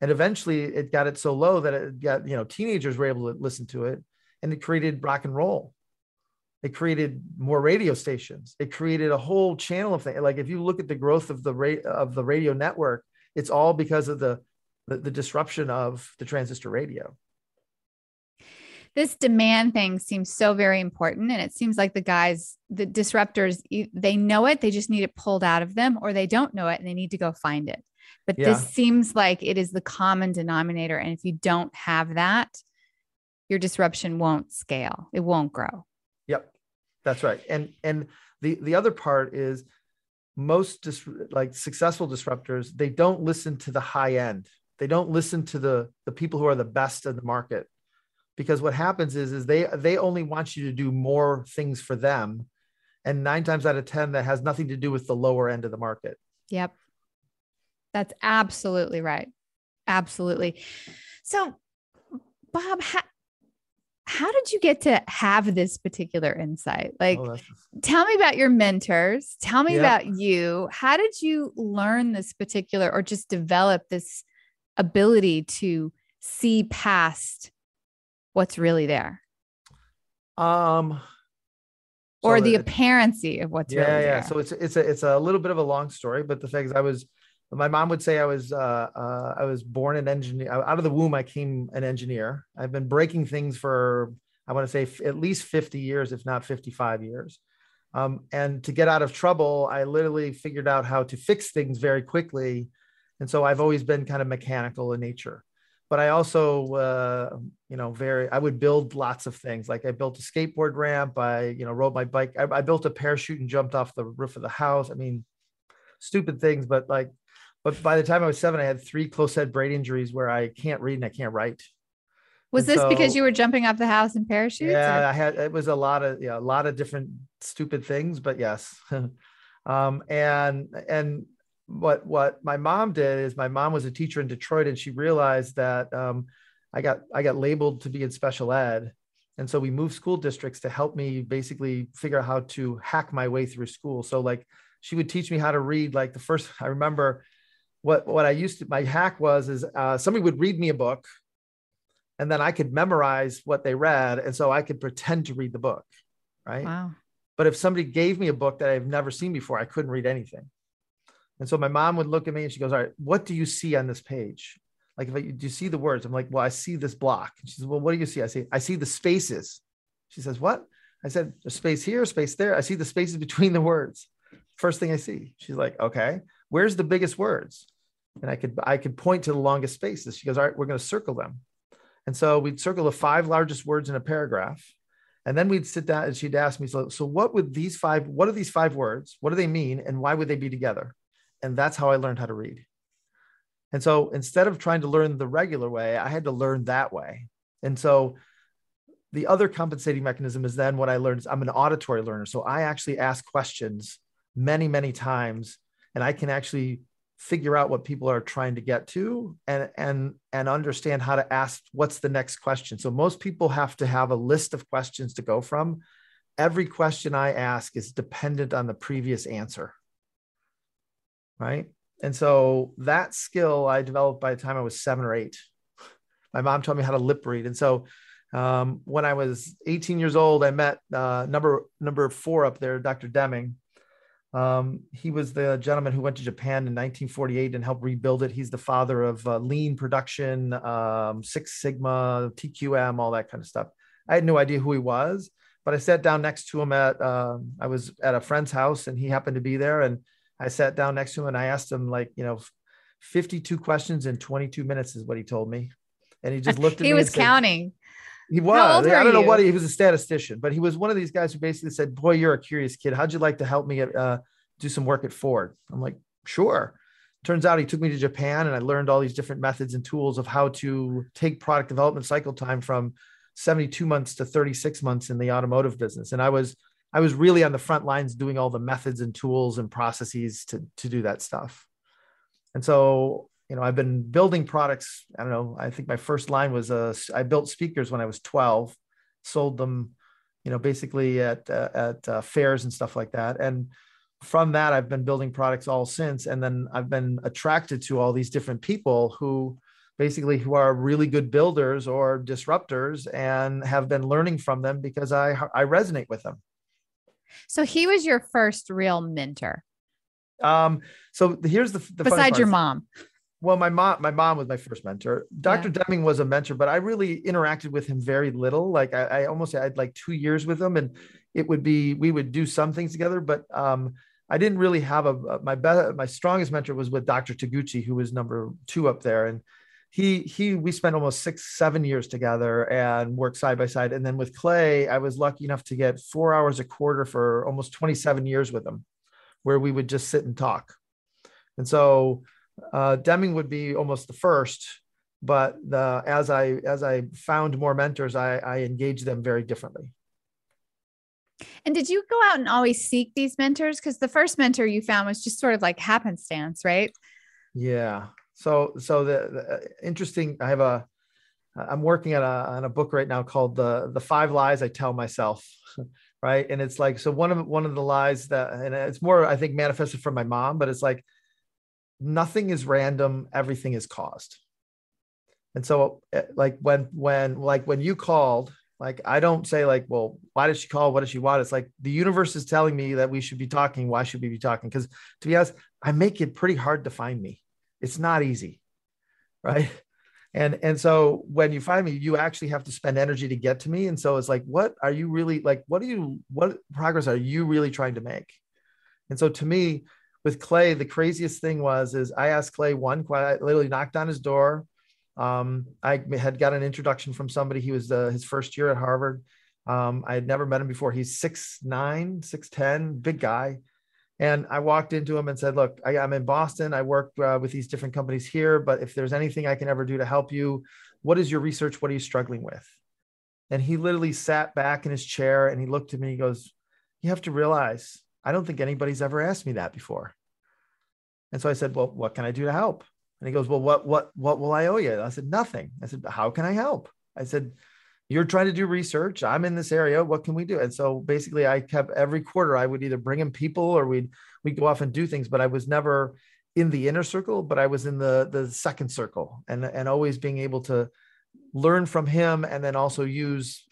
And eventually it got it so low that it got, teenagers were able to listen to it. And it created rock and roll. It created more radio stations. It created a whole channel of things. Like if you look at the growth of the radio network, it's all because of the disruption of the transistor radio. This demand thing seems so very important. And it seems like the guys, the disruptors, they know it, they just need it pulled out of them, or they don't know it and they need to go find it. But yeah, this seems like it is the common denominator. And if you don't have that, your disruption won't scale. It won't grow. Yep. That's right. And the other part is most successful disruptors, they don't listen to the high end. They don't listen to the people who are the best in the market, because what happens is they only want you to do more things for them. And 9 times out of 10, that has nothing to do with the lower end of the market. Yep. That's absolutely right. Absolutely. So Bob, how did you get to have this particular insight? Like, tell me about your mentors. Tell me about you. How did you learn this particular, or just develop this ability to see past what's really there? Or the apparency of what's really there. Yeah. So it's a little bit of a long story, but the thing is my mom would say I was born an engineer. Out of the womb, I came an engineer. I've been breaking things for, I want to say at least 50 years, if not 55 years. And to get out of trouble, I literally figured out how to fix things very quickly. And so I've always been kind of mechanical in nature, but I also, I would build lots of things. Like I built a skateboard ramp. I rode my bike. I built a parachute and jumped off the roof of the house. I mean, stupid things, but by the time I was 7, I had 3 close head brain injuries where I can't read and I can't write. Was this because you were jumping off the house in parachutes? Yeah, it was a lot of different stupid things, but yes. And what my mom did is, my mom was a teacher in Detroit, and she realized that I got labeled to be in special ed. And so we moved school districts to help me basically figure out how to hack my way through school. So like she would teach me how to read. Like the first, I remember, What I used to, my hack was somebody would read me a book, and then I could memorize what they read. And so I could pretend to read the book. Right. Wow. But if somebody gave me a book that I've never seen before, I couldn't read anything. And so my mom would look at me and she goes, all right, what do you see on this page? Like, do you see the words? I'm like, well, I see this block. And she says, well, what do you see? I see the spaces. She says, what? I said, there's space here, space there. I see the spaces between the words. First thing I see. She's like, okay, where's the biggest words? And I could point to the longest spaces. She goes, all right, we're going to circle them. And so we'd circle the 5 largest words in a paragraph. And then we'd sit down and she'd ask me, so what are these 5 words? What do they mean? And why would they be together? And that's how I learned how to read. And so instead of trying to learn the regular way, I had to learn that way. And so the other compensating mechanism is then what I learned is I'm an auditory learner. So I actually ask questions many, many times, and I can actually figure out what people are trying to get to and understand how to ask what's the next question. So most people have to have a list of questions to go from. Every question I ask is dependent on the previous answer. Right. And so that skill I developed by the time I was 7 or 8. My mom taught me how to lip read. And so when I was 18 years old, I met number 4 up there, Dr. Deming. He was the gentleman who went to Japan in 1948 and helped rebuild it. He's the father of lean production, Six Sigma, TQM, all that kind of stuff. I had no idea who he was, but I sat down next to him I was at a friend's house and he happened to be there. And I sat down next to him and I asked him 52 questions in 22 minutes is what he told me. And he just looked at me. He was counting. He was, I don't know what he was, a statistician, but he was one of these guys who basically said, boy, you're a curious kid. How'd you like to help me do some work at Ford? I'm like, sure. Turns out he took me to Japan and I learned all these different methods and tools of how to take product development cycle time from 72 months to 36 months in the automotive business. And I was really on the front lines doing all the methods and tools and processes to do that stuff. And so I've been building products. I don't know. I think my first line was, I built speakers when I was 12, sold them, basically at fairs and stuff like that. And from that, I've been building products all since. And then I've been attracted to all these different people who basically who are really good builders or disruptors and have been learning from them because I resonate with them. So he was your first real mentor. So here's the besides your mom. Well, my mom was my first mentor. Dr. Deming was a mentor, but I really interacted with him very little. Like I almost had like 2 years with him, and it would be, we would do some things together, but, I didn't really have my strongest mentor was with Dr. Taguchi, who was number two up there. And we spent almost 6-7 years together and worked side by side. And then with Clay, I was lucky enough to get 4 hours a quarter for almost 27 years with him, where we would just sit and talk. And so Deming would be almost the first, but as I found more mentors, I engaged them very differently. And did you go out and always seek these mentors? Because the first mentor you found was just sort of like happenstance, right? Yeah. So the interesting, I'm working on a book right now called the 5 Lies I Tell Myself. Right. And it's like, so one of the lies that, and it's more, I think, manifested from my mom, but it's like, nothing is random. Everything is caused. And so like when you called, like, I don't say like, well, why did she call? What does she want? It's like, the universe is telling me that we should be talking. Why should we be talking? Because to be honest, I make it pretty hard to find me. It's not easy. Right. And so when you find me, you actually have to spend energy to get to me. And so it's like, what are you really like, what progress are you really trying to make? And so to me with Clay, the craziest thing was I asked Clay I literally knocked on his door. I had got an introduction from somebody. He was his first year at Harvard. I had never met him before. He's 6'9", 6'10", big guy. And I walked into him and said, look, I'm in Boston. I work with these different companies here, but if there's anything I can ever do to help you, what is your research? What are you struggling with? And he literally sat back in his chair and he looked at me, he goes, you have to realize, I don't think anybody's ever asked me that before. And so I said, well, what can I do to help? And he goes, well, what will I owe you? I said, nothing. I said, how can I help? I said, you're trying to do research. I'm in this area. What can we do? And so basically I kept every quarter, I would either bring in people or we'd go off and do things, but I was never in the inner circle, but I was in the second circle and always being able to learn from him. And then also use,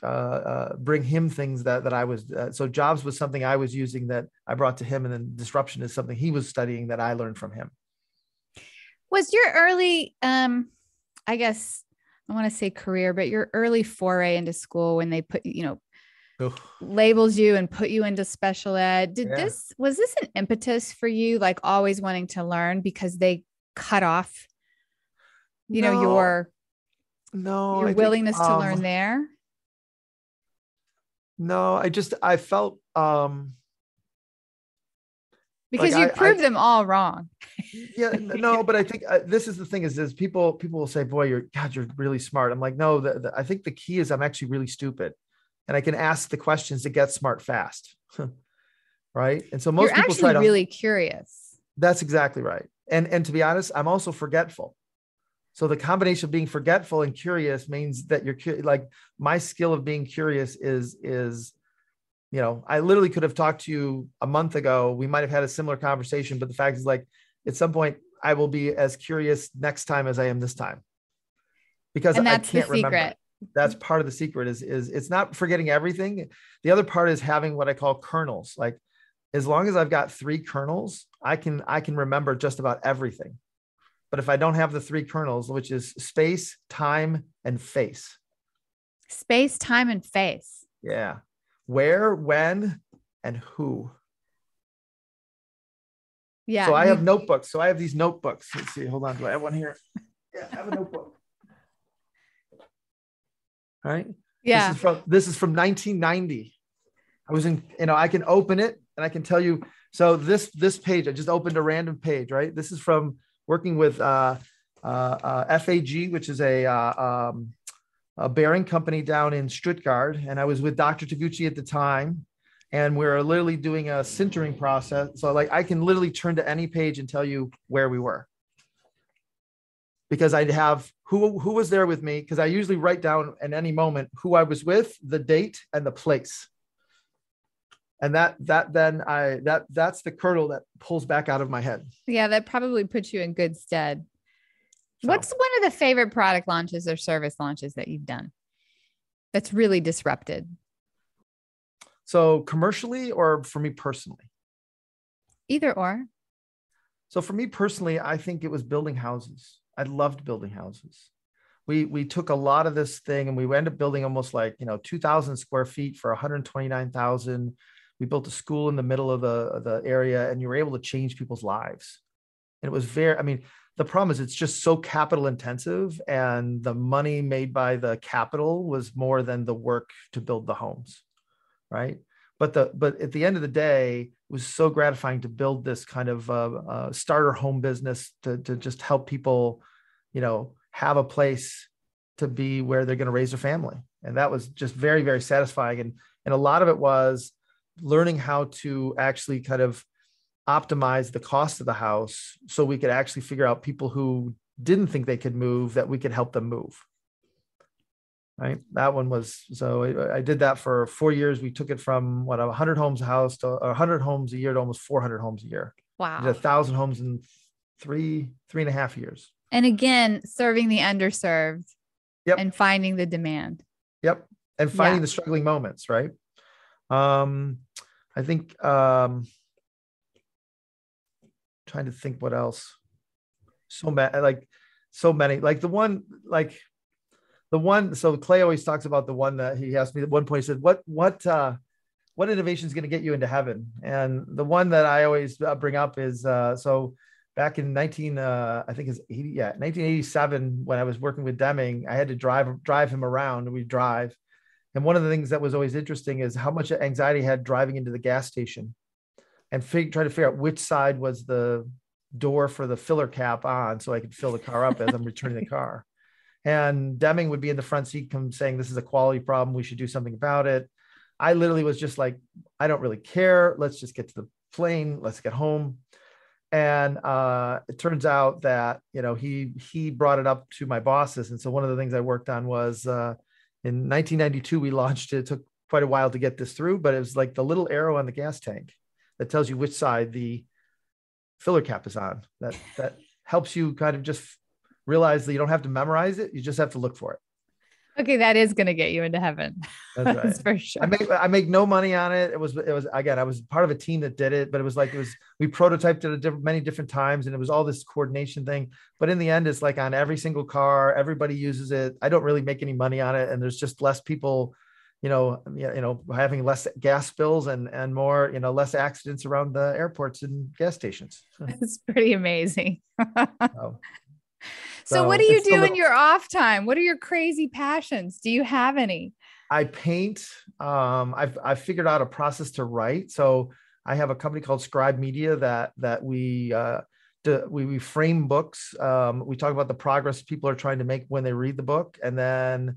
bring him things that I was, so jobs was something I was using that I brought to him. And then disruption is something he was studying that I learned from him. Was your early, I guess, I want to say career, but your early foray into school when they put, labels you and put you into special ed, was this an impetus for you? Like always wanting to learn because they cut off, your willingness to learn there. No, I felt, because like you proved them all wrong. Yeah, no, but I think this is the thing is people will say, boy, you're really smart. I'm like, no, I think the key is I'm actually really stupid and I can ask the questions to get smart fast. Right. And so most people try to really curious. That's exactly right. And to be honest, I'm also forgetful. So the combination of being forgetful and curious means that you're like my skill of being curious is I literally could have talked to you a month ago. We might've had a similar conversation, but the fact is like, at some point I will be as curious next time as I am this time because I can't remember. That's part of the secret is it's not forgetting everything. The other part is having what I call kernels. Like as long as I've got 3 kernels, I can remember just about everything. But if I don't have the 3 kernels, which is space, time, and face. Space, time, and face. Yeah. Where, when, and who. Yeah. So I have notebooks. So I have these notebooks. Let's see. Hold on. Do I have one here? Yeah, I have a notebook. All right. Yeah. This is from 1990. I was in, I can open it and I can tell you. So this page, I just opened a random page, right? This is from working with FAG, which is a bearing company down in Stuttgart. And I was with Dr. Taguchi at the time. And we're literally doing a sintering process. So like, I can literally turn to any page and tell you where we were because I'd have who was there with me. Cause I usually write down in any moment who I was with, the date and the place. And that's the kernel that pulls back out of my head. Yeah. That probably puts you in good stead. So. What's one of the favorite product launches or service launches that you've done that's really disrupted? So commercially or for me personally? Either or. So for me personally, I think it was building houses. I loved building houses. We took a lot of this thing and we ended up building almost like, 2,000 square feet for $129,000. We built a school in the middle of the area, and you were able to change people's lives. And it was the problem is it's just so capital intensive, and the money made by the capital was more than the work to build the homes. Right. But at the end of the day, it was so gratifying to build this kind of starter home business to just help people, have a place to be where they're going to raise their family. And that was just very, very satisfying. And a lot of it was learning how to actually kind of optimize the cost of the house so we could actually figure out people who didn't think they could move, that we could help them move. Right. That one was, so I did that for 4 years. We took it from 100 homes a house to 100 homes a year to almost 400 homes a year. Wow. 1,000 homes in three and a half years. And again, serving the underserved. Yep. And finding the demand. Yep. And finding the struggling moments. Right. I think, trying to think what else, so Clay always talks about the one that he asked me at one point. He said, what innovation is going to get you into heaven? And the one that I always bring up is, so back in 1987, when I was working with Deming, I had to drive him around, and we'd drive. And one of the things that was always interesting is how much anxiety I had driving into the gas station and try to figure out which side was the door for the filler cap on so I could fill the car up as I'm returning the car. And Deming would be in the front seat saying, this is a quality problem. We should do something about it. I literally was just like, I don't really care. Let's just get to the plane. Let's get home. And it turns out that, he brought it up to my bosses. And so one of the things I worked on was in 1992, we launched it. It took quite a while to get this through, but it was like the little arrow on the gas tank that tells you which side the filler cap is on. That helps you kind of just realize that you don't have to memorize it. You just have to look for it. Okay. That is going to get you into heaven. That's right. That's for sure. I make no money on it. It was, again, I was part of a team that did it, but we prototyped it many different times, and it was all this coordination thing. But in the end, it's like on every single car, everybody uses it. I don't really make any money on it. And there's just less people, having less gas spills and more, less accidents around the airports and gas stations. It's pretty amazing. So what do you do in your off time? What are your crazy passions? Do you have any? I paint. I've figured out a process to write. So I have a company called Scribe Media that we frame books. We talk about the progress people are trying to make when they read the book. And then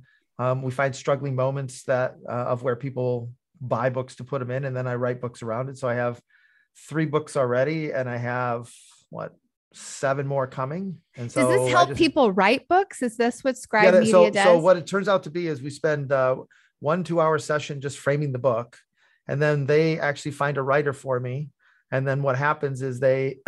we find struggling moments of where people buy books to put them in. And then I write books around it. So I have 3 books already, and I have 7 more coming. And so does this help people write books? Is this what Scribe Media does? So what it turns out to be is we spend 1 2-hour session just framing the book, and then they actually find a writer for me. And then what happens is we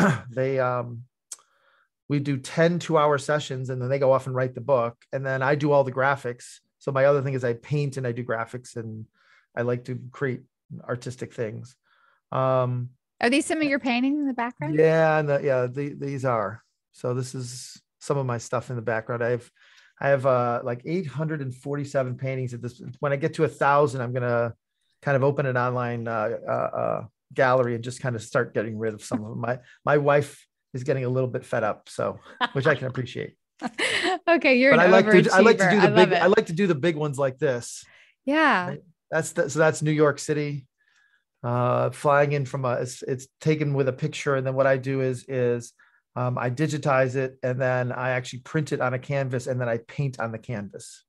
do 10 2-hour sessions, and then they go off and write the book. And then I do all the graphics. So my other thing is I paint and I do graphics, and I like to create artistic things. Are these some of your paintings in the background? Yeah, these are. So this is some of my stuff in the background. I have like 847 paintings at this. When I get to 1,000, I'm gonna kind of open an online gallery and just kind of start getting rid of some of them. My wife is getting a little bit fed up, so which I can appreciate. Okay, you're. But an overachiever. I like to do the big ones like this. Yeah. That's New York City. Flying in from it's taken with a picture. And then what I do is I digitize it, and then I actually print it on a canvas, and then I paint on the canvas.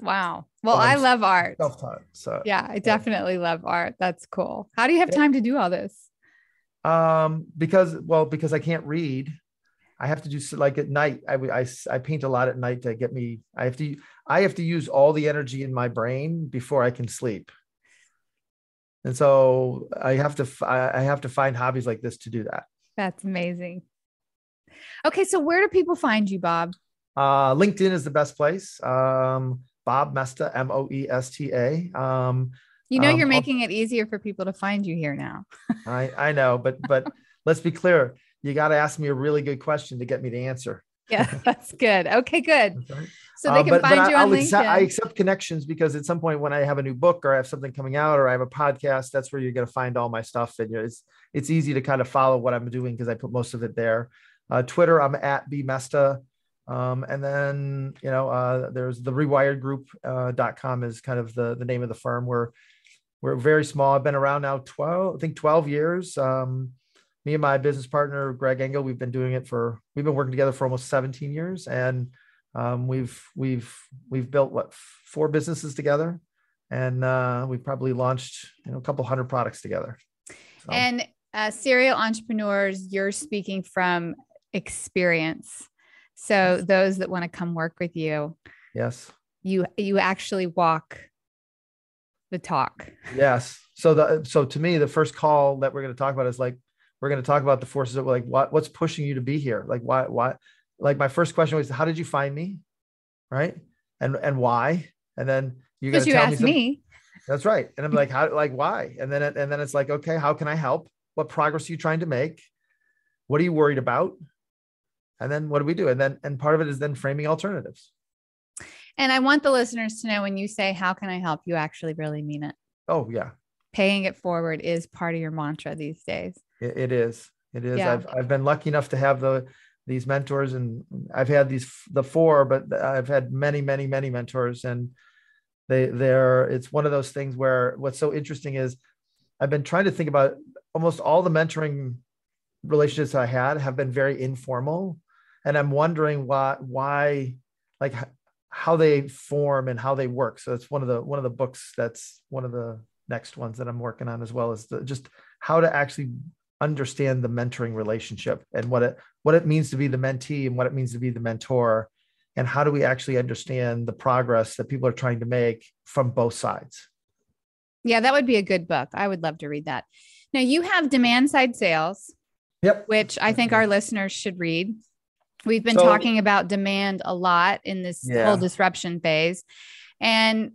Wow. Well, I love art. Self-taught. So yeah, I definitely love art. That's cool. How do you have time to do all this? Because I can't read. I have to do like at night. I paint a lot at night to get me, I have to use all the energy in my brain before I can sleep. And so I have to find hobbies like this to do that. That's amazing. Okay. So where do people find you, Bob? LinkedIn is the best place. Bob Moesta, M-O-E-S-T-A. You know, you're making it easier for people to find you here now. I know, but let's be clear. You got to ask me a really good question to get me to answer. Yeah, that's good. Okay, good. Okay. So they can find you on LinkedIn. I accept connections because at some point when I have a new book or I have something coming out or I have a podcast, that's where you're going to find all my stuff. And it's easy to kind of follow what I'm doing because I put most of it there. Twitter, I'm at bmoesta. And then, there's the rewiredgroup.com is kind of the name of the firm. We're very small. I've been around now 12 years. Me and my business partner, Greg Engel, we've been working together for almost 17 years. And we've built 4 businesses together. And we probably launched, a couple hundred products together. So. And serial entrepreneurs, you're speaking from experience. So those that want to come work with you. Yes. You actually walk the talk. Yes. So to me, the first call that we're going to talk about is we're going to talk about the forces that were what's pushing you to be here? Why, my first question was, how did you find me? Right. And why? And then you're going to tell me something. That's right. And I'm like, why? And then it's like, okay, how can I help? What progress are you trying to make? What are you worried about? And then what do we do? And part of it is then framing alternatives. And I want the listeners to know when you say, how can I help? You actually really mean it. Oh yeah. Paying it forward is part of your mantra these days. It is. Yeah. I've been lucky enough to have these mentors, and I've had the 4, but I've had many, many, many mentors, and it's one of those things where what's so interesting is I've been trying to think about almost all the mentoring relationships I had have been very informal. And I'm wondering why how they form and how they work. So it's one of the books. That's one of the next ones that I'm working on as well, is just how to actually understand the mentoring relationship and what it means to be the mentee and what it means to be the mentor, and how do we actually understand the progress that people are trying to make from both sides. Yeah, that would be a good book. I would love to read that. Now, you have Demand Side Sales, yep, which I think our listeners should read. We've been talking about demand a lot in this whole disruption phase, and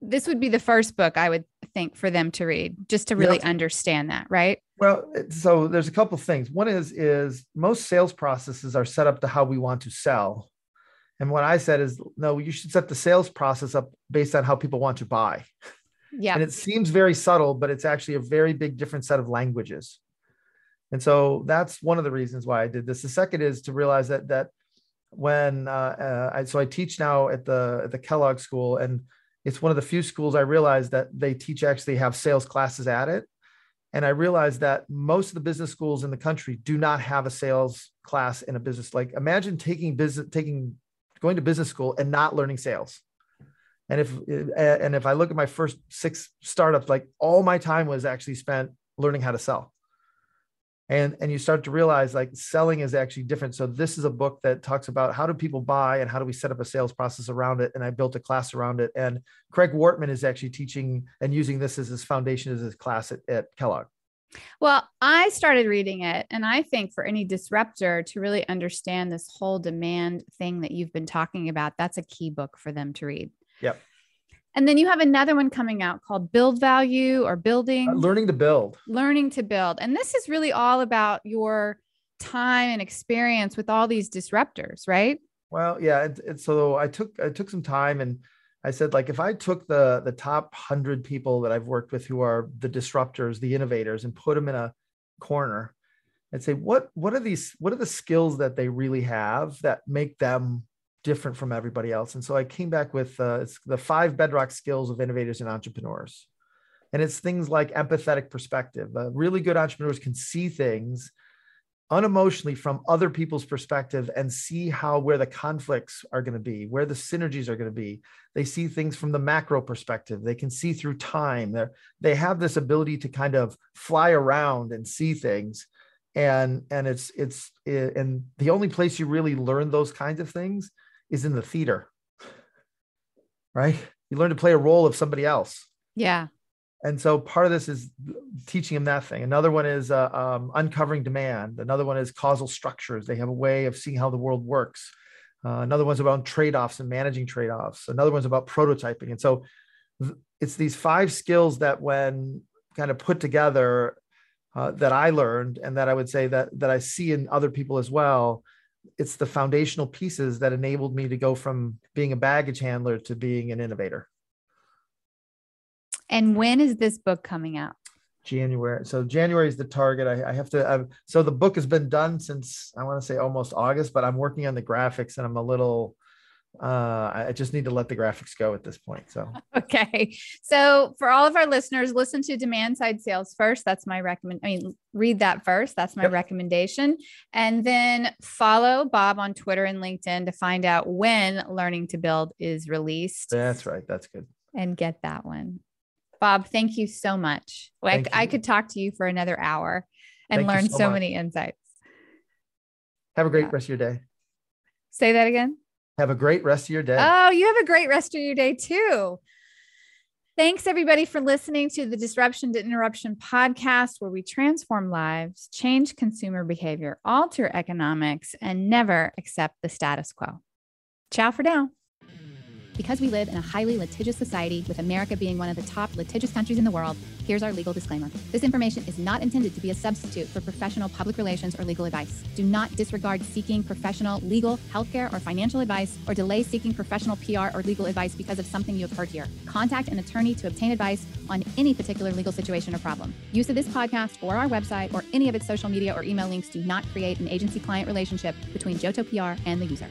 this would be the first book I would think for them to read, just to really understand that, right? Well, so there's a couple things. One is most sales processes are set up to how we want to sell. And what I said is, no, you should set the sales process up based on how people want to buy. Yeah. And it seems very subtle, but it's actually a very big different set of languages. And so that's one of the reasons why I did this. The second is to realize that when I teach now at the Kellogg School, and it's one of the few schools I realized that they actually have sales classes at it. And I realized that most of the business schools in the country do not have a sales class in a business. Like, imagine going to business school and not learning sales. And if I look at my first 6 startups, all my time was actually spent learning how to sell. And you start to realize selling is actually different. So this is a book that talks about how do people buy and how do we set up a sales process around it. And I built a class around it. And Craig Wortman is actually teaching and using this as his foundation as his class at Kellogg. Well, I started reading it, and I think for any disruptor to really understand this whole demand thing that you've been talking about, that's a key book for them to read. Yep. And then you have another one coming out called Build Value or Learning to Build. And this is really all about your time and experience with all these disruptors, right? Well, yeah. And so I took some time, and I said, if I took the top 100 people that I've worked with who are the disruptors, the innovators, and put them in a corner and say, what are the skills that they really have that make them different from everybody else? And so I came back with it's the 5 bedrock skills of innovators and entrepreneurs. And it's things like empathetic perspective. Really good entrepreneurs can see things unemotionally from other people's perspective and see where the conflicts are going to be, where the synergies are going to be. They see things from the macro perspective. They can see through time. They have this ability to kind of fly around and see things. And the only place you really learn those kinds of things is in the theater, right? You learn to play a role of somebody else. Yeah. And so part of this is teaching them that thing. Another one is uncovering demand. Another one is causal structures. They have a way of seeing how the world works. Another one's about trade-offs and managing trade-offs. Another one's about prototyping. And so it's these five skills that when kind of put together that I learned and that I would say that I see in other people as well, it's the foundational pieces that enabled me to go from being a baggage handler to being an innovator. And when is this book coming out? January. So January is the target. I have to, so the book has been done since, I want to say almost August, but I'm working on the graphics and I'm a little, I just need to let the graphics go at this point. So, okay. So for all of our listeners, listen to Demand Side Sales first. That's my read that first. That's my recommendation. And then follow Bob on Twitter and LinkedIn to find out when Learning to Build is released. That's right. That's good. And get that one. Bob, thank you so much. Like I could talk to you for another hour and learn so many insights. Have a great rest of your day. Say that again. Have a great rest of your day. Oh, you have a great rest of your day too. Thanks everybody for listening to the Disruption to Interruption podcast, where we transform lives, change consumer behavior, alter economics, and never accept the status quo. Ciao for now. Because we live in a highly litigious society, with America being one of the top litigious countries in the world, here's our legal disclaimer. This information is not intended to be a substitute for professional public relations or legal advice. Do not disregard seeking professional legal, healthcare, or financial advice, or delay seeking professional PR or legal advice because of something you have heard here. Contact an attorney to obtain advice on any particular legal situation or problem. Use of this podcast or our website or any of its social media or email links do not create an agency-client relationship between Johto PR and the user.